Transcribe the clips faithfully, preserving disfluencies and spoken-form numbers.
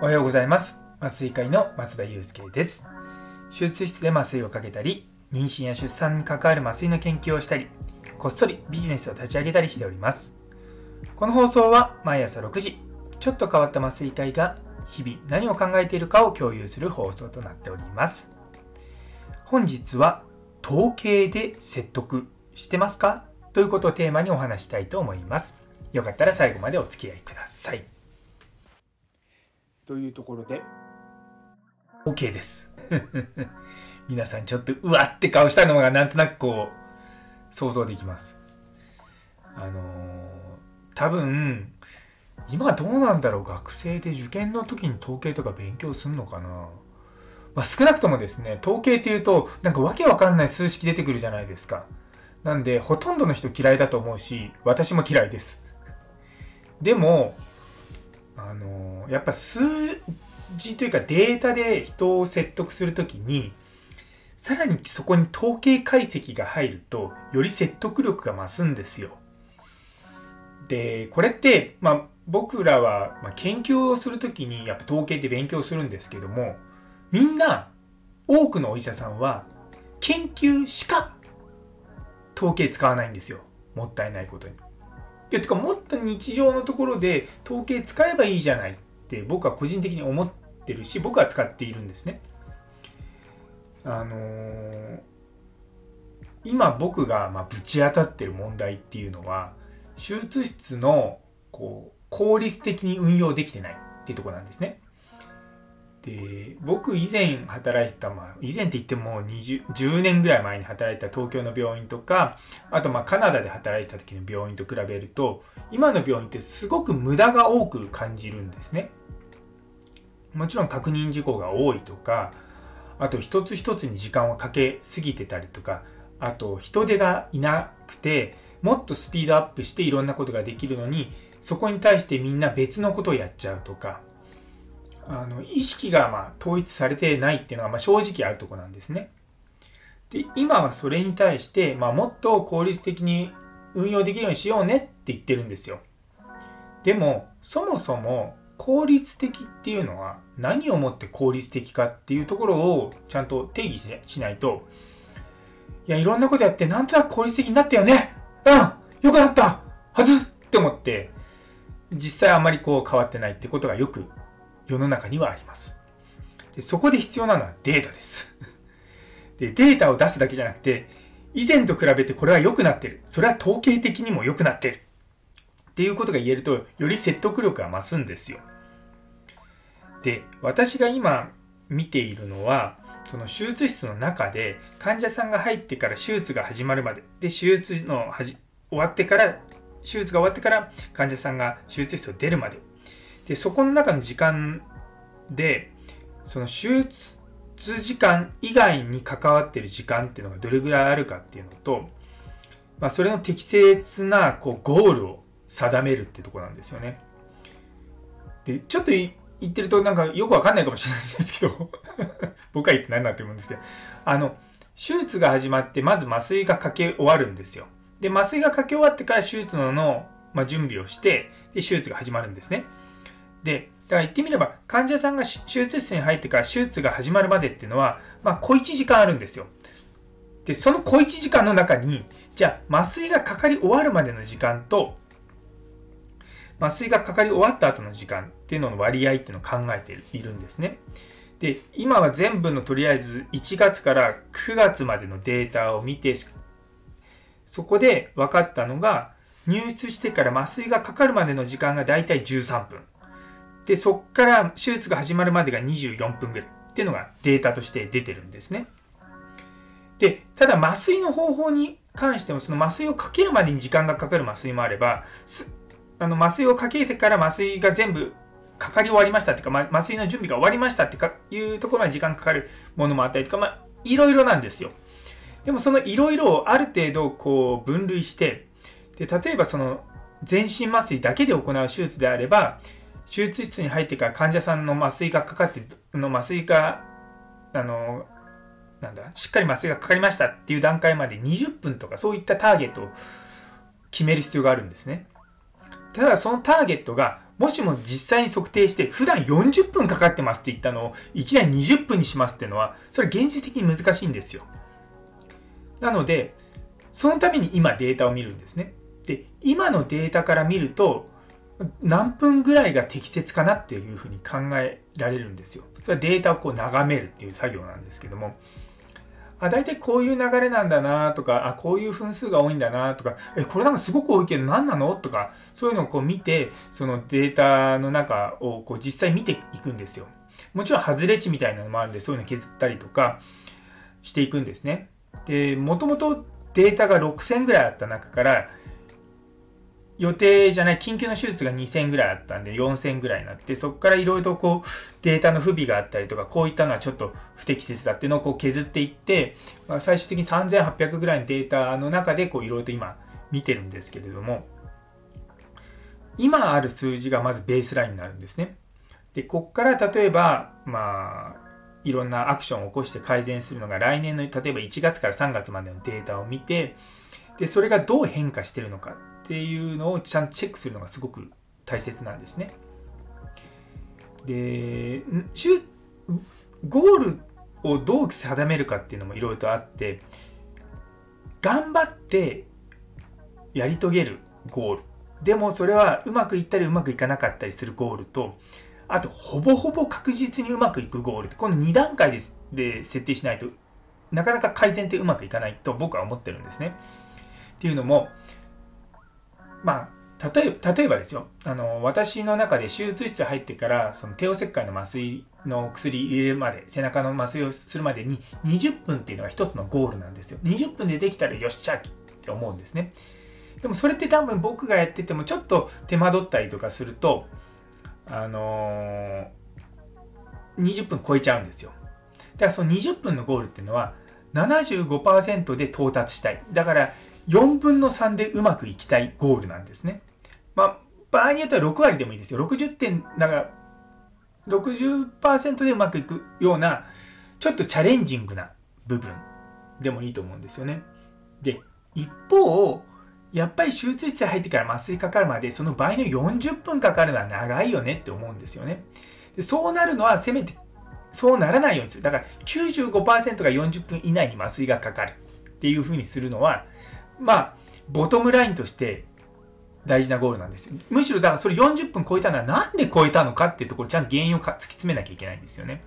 おはようございます。麻酔会の松田祐介です。手術室で麻酔をかけたり、妊娠や出産に関わる麻酔の研究をしたり、こっそりビジネスを立ち上げたりしております。この放送は毎朝ろくじ、ちょっと変わった麻酔会が日々何を考えているかを共有する放送となっております。本日は統計で説得してますかということをテーマにお話したいと思います。よかったら最後までお付き合いください。というところで OK です皆さんちょっとうわって顔したのがなんとなくこう想像できます。あのー、多分今どうなんだろう、学生で受験の時に統計とか勉強するのかな、まあ、少なくともですね、統計っていうとなんかわけわかんない数式出てくるじゃないですか。なんでほとんどの人嫌いだと思うし、私も嫌いです。でもあのやっぱ数字というかデータで人を説得するときに、さらにそこに統計解析が入るとより説得力が増すんですよ。でこれって、まあ、僕らは、まあ、研究をするときにやっぱ統計って勉強するんですけども、みんな多くのお医者さんは研究しか統計使わないんですよ。もったいないことに。いや、てかもっと日常のところで統計使えばいいじゃないって僕は個人的に思ってるし、僕は使っているんですね。あのー、今僕がまあぶち当たってる問題っていうのは、手術室のこう効率的に運用できてないっていうところなんですね。で僕以前働いた、まあ、以前って言ってもにじゅうねんぐらい前に働いた東京の病院とか、あとまあカナダで働いた時の病院と比べると、今の病院ってすごく無駄が多く感じるんですね。もちろん確認事項が多いとか、あと一つ一つに時間をかけすぎてたりとか、あと人手がいなくてもっとスピードアップしていろんなことができるのに、そこに対してみんな別のことをやっちゃうとか、あの意識がまあ統一されてないっていうのがまあ正直あるところなんですね。で今はそれに対して、まあ、もっと効率的に運用できるようにしようねって言ってるんですよ。でもそもそも効率的っていうのは何をもって効率的かっていうところをちゃんと定義しないと、いやいろんなことやってなんとなく効率的になったよね、うん、よくなったはずって思って、実際あまりこう変わってないってことがよく世の中にはあります。でそこで必要なのはデータですでデータを出すだけじゃなくて、以前と比べてこれは良くなってる、それは統計的にも良くなってるっていうことが言えると、より説得力が増すんですよ。で私が今見ているのは、その手術室の中で患者さんが入ってから手術が始まるまでで、手術のはじ終わってから手術が終わってから患者さんが手術室を出るまでで、そこの中の時間で、その手術時間以外に関わっている時間っていうのがどれぐらいあるかっていうのと、まあ、それの適切なこうゴールを定めるってところなんですよね。でちょっと言ってるとなんかよくわかんないかもしれないんですけど僕は言って何だって思うんですけど、あの手術が始まってまず麻酔がかけ終わるんですよ。で麻酔がかけ終わってから手術の、の、まあ、準備をしてで手術が始まるんですね。でだから言ってみれば、患者さんが手術室に入ってから手術が始まるまでっていうのは、まあ、小いちじかんあるんですよ。でその小いちじかんの中に、じゃあ麻酔がかかり終わるまでの時間と麻酔がかかり終わった後の時間っていうのの割合っていうのを考えているんですね。で今は全部のとりあえずいちがつからくがつまでのデータを見て、そこで分かったのが、入室してから麻酔がかかるまでの時間がだいたいじゅうさんぷんで、そこから手術が始まるまでがにじゅうよんぷんぐらいっていうのがデータとして出てるんですね。で、ただ麻酔の方法に関しても、その麻酔をかけるまでに時間がかかる麻酔もあれば、あの麻酔をかけてから麻酔が全部かかり終わりましたっていうか、麻酔の準備が終わりましたっていうところに時間かかるものもあったりとか、まあ、いろいろなんですよ。でもそのいろいろをある程度こう分類して、で例えばその全身麻酔だけで行う手術であれば、手術室に入ってから患者さんの麻酔がかかって、の麻酔が、あの、なんだ、しっかり麻酔がかかりましたっていう段階までにじゅっぷんとか、そういったターゲット決める必要があるんですね。ただそのターゲットがもしも実際に測定して普段よんじゅっぷんかかってますって言ったのをいきなりにじゅっぷんにしますっていうのはそれは現実的に難しいんですよ。なのでそのために今データを見るんですね。で、今のデータから見ると何分ぐらいが適切かなっていうふうに考えられるんですよ。それはデータをこう眺めるっていう作業なんですけども、あ、大体こういう流れなんだなとか、あ、こういう分数が多いんだなとか、え、これなんかすごく多いけど何なのとか、そういうのをこう見て、そのデータの中をこう実際見ていくんですよ。もちろん外れ値みたいなのもあるんで、そういうのを削ったりとかしていくんですね。で、もともとデータがろくせんぐらいあった中から、予定じゃない緊急の手術がにせんぐらいあったんでよんせんぐらいになって、そこからいろいろとこうデータの不備があったりとか、こういったのはちょっと不適切だっていうのをこう削っていって、まあ、最終的にさんぜんはっぴゃくぐらいのデータの中でいろいろと今見てるんですけれども、今ある数字がまずベースラインになるんですね。で、ここから例えばまあいろんなアクションを起こして改善するのが来年の例えばいちがつからさんがつまでのデータを見て、でそれがどう変化してるのかっていうのをちゃんとチェックするのがすごく大切なんですね。で、ゴールをどう定めるかっていうのもいろいろとあって、頑張ってやり遂げるゴールでもそれはうまくいったりうまくいかなかったりするゴールと、あとほぼほぼ確実にうまくいくゴールって、このに段階 で, で設定しないとなかなか改善ってうまくいかないと僕は思ってるんですね。っていうのもまあ、例えば、例えばですよ、あの、私の中で手術室入ってから、その帝王切開の麻酔の薬入れるまで、背中の麻酔をするまでににじゅっぷんっていうのが一つのゴールなんですよ。にじゅっぷんでできたらよっしゃって思うんですね。でもそれって多分僕がやっててもちょっと手間取ったりとかすると、あのー、にじゅっぷん超えちゃうんですよ。だからそのにじゅっぷんのゴールっていうのは ななじゅうごパーセント で到達したい。だから、よんぶんのさんでうまくいきたいゴールなんですね。まあ、場合によってはろく割でもいいですよ。ろくじゅってん、だから、ろくじゅっパーセント でうまくいくような、ちょっとチャレンジングな部分でもいいと思うんですよね。で、一方、やっぱり手術室入ってから麻酔かかるまで、その倍のよんじゅっぷんかかるのは長いよねって思うんですよね。で、そうなるのは、せめて、そうならないようにする。だから、きゅうじゅうごパーセント がよんじゅっぷん以内に麻酔がかかるっていうふうにするのは、まあ、ボトムラインとして大事なゴールなんですよ。むしろだからそれよんじゅっぷん超えたのはなんで超えたのかっていうところをちゃんと原因を突き詰めなきゃいけないんですよね。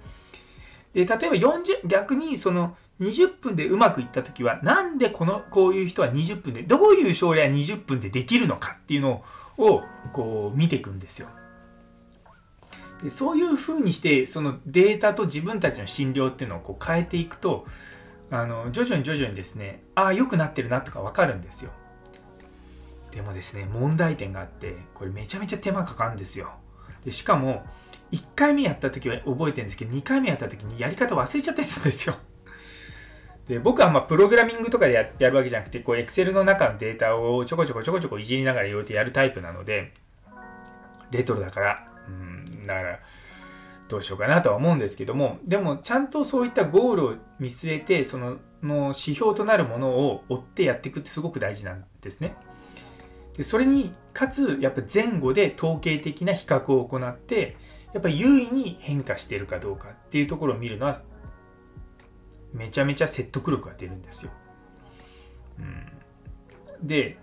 で、例えばよんじゅう、逆にそのにじゅっぷんでうまくいったときは、なんでこの、こういう人はにじゅっぷんで、どういう症例はにじゅっぷんでできるのかっていうのをこう見ていくんですよ。で、そういうふうにしてそのデータと自分たちの診療っていうのをこう変えていくと、あの徐々に徐々にですね、ああ良くなってるなとか分かるんですよ。でもですね、問題点があって、これめちゃめちゃ手間かかるんですよ。でしかもいっかいめやった時は覚えてるんですけど、にかいめやった時にやり方忘れちゃってたんですよ。で、僕はまあプログラミングとかで や, やるわけじゃなくて、こう Excel の中のデータをちょこちょこちょこちょこいじりながらいろいろとやるタイプなので、レトロだからうんだからどうしようかなとは思うんですけども、でもちゃんとそういったゴールを見据えて、そのの指標となるものを追ってやっていくってすごく大事なんですね。で、それにかつやっぱ前後で統計的な比較を行って、やっぱり優位に変化しているかどうかっていうところを見るのはめちゃめちゃ説得力が出るんですよ。うん、で、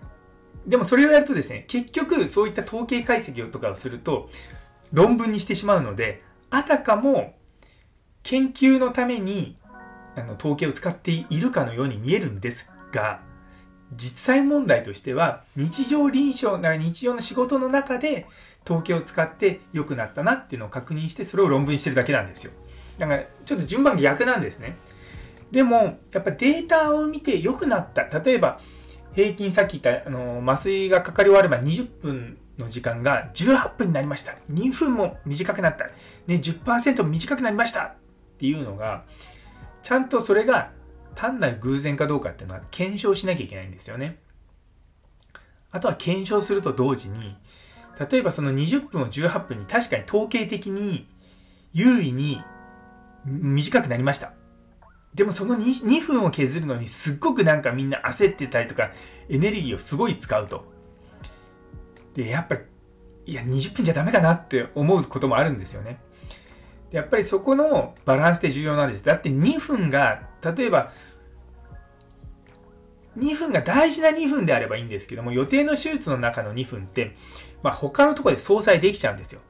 でもそれをやるとですね、結局そういった統計解析をとかをすると論文にしてしまうので、あたかも研究のためにあの統計を使っているかのように見えるんですが、実際問題としては日常臨床な日常の仕事の中で統計を使って良くなったなっていうのを確認して、それを論文にしてるだけなんですよ。だからちょっと順番逆なんですね。でもやっぱデータを見て良くなった、例えば平均さっき言ったあの麻酔がかかり終わればにじゅっぷんの時間がじゅうはっぷんになりました、にふんも短くなった、ね、じゅっパーセント も短くなりましたっていうのが、ちゃんとそれが単なる偶然かどうかっていうのは検証しなきゃいけないんですよね。あとは検証すると同時に、例えばそのにじゅっぷんをじゅうはっぷんに確かに統計的に優位に短くなりましたっでもその 2, にふんを削るのにすっごくなんかみんな焦ってたりとかエネルギーをすごい使うと。でやっぱいやにじゅっぷんじゃダメかなって思うこともあるんですよね。でやっぱりそこのバランスって重要なんです。だってにふんが例えばにふんが大事なにふんであればいいんですけども、予定の手術の中のにふんって、まあ、他のところで相殺できちゃうんですよ。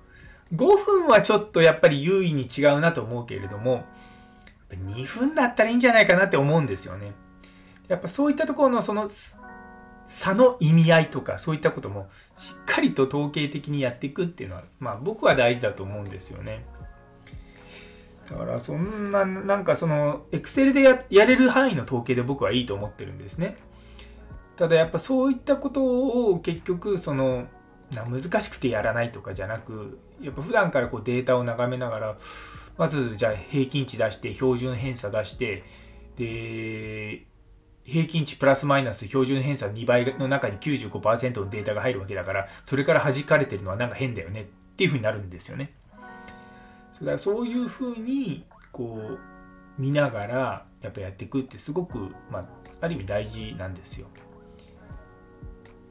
ごふんはちょっとやっぱり優位に違うなと思うけれども、にふんだったらいいんじゃないかなって思うんですよね。やっぱそういったところのその差の意味合いとかそういったこともしっかりと統計的にやっていくっていうのは、まあ僕は大事だと思うんですよね。だからそんな、なんかその Excel で や, やれる範囲の統計で僕はいいと思ってるんですね。ただやっぱそういったことを結局その難しくてやらないとかじゃなく、やっぱ普段からこうデータを眺めながら、まずじゃあ平均値出して標準偏差出してで平均値プラスマイナス標準偏差にばいの中に きゅうじゅうごパーセント のデータが入るわけだから、それから弾かれてるのはなんか変だよねっていう風になるんですよね。そうだ、そういう風にこう見ながらやっぱやっていくってすごく、まあ、ある意味大事なんですよ。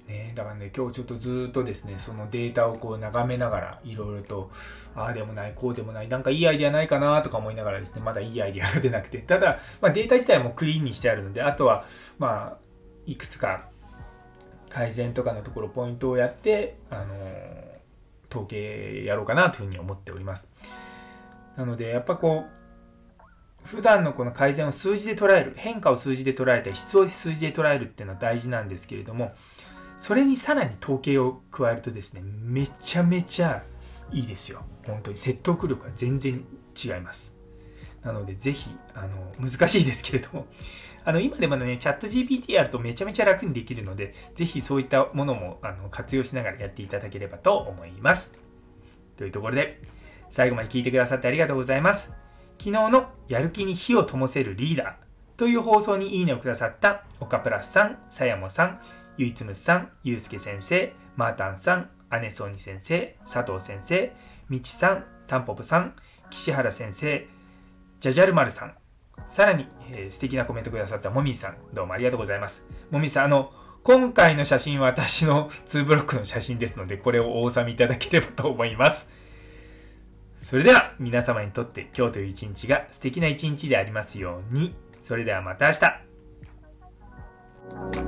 ね、だからね、今日ちょっとずっとですね、そのデータをこう眺めながらいろいろと、ああでもないこうでもない、なんかいいアイデアないかなとか思いながらですね、まだいいアイデアが出なくて、ただ、まあ、データ自体もクリーンにしてあるので、あとはまあいくつか改善とかのところポイントをやって、あのー、統計やろうかなというふうに思っております。なのでやっぱこう普段のこの改善を数字で捉える、変化を数字で捉えたり質を数字で捉えるっていうのは大事なんですけれども、それにさらに統計を加えるとですね、めちゃめちゃいいですよ。本当に説得力が全然違います。なのでぜひ、あの、難しいですけれども、あの、今でもね、チャット ジーピーティー やるとめちゃめちゃ楽にできるので、ぜひそういったものもあの活用しながらやっていただければと思います。というところで、最後まで聞いてくださってありがとうございます。昨日のやる気に火を灯せるリーダーという放送にいいねをくださった岡プラスさん、さやもさん、ゆいつむさん、ゆうすけ先生、マータンさん、アネソーニ先生、佐藤先生、みちさん、タンポポさん、岸原先生、ジャジャルマルさん、さらに、えー、素敵なコメントくださったもみさん、どうもありがとうございます。もみさん、あの、今回の写真は私のにブロックの写真ですので、これをお納めいただければと思います。それでは皆様にとって今日という一日が素敵な一日でありますように。それではまた明日。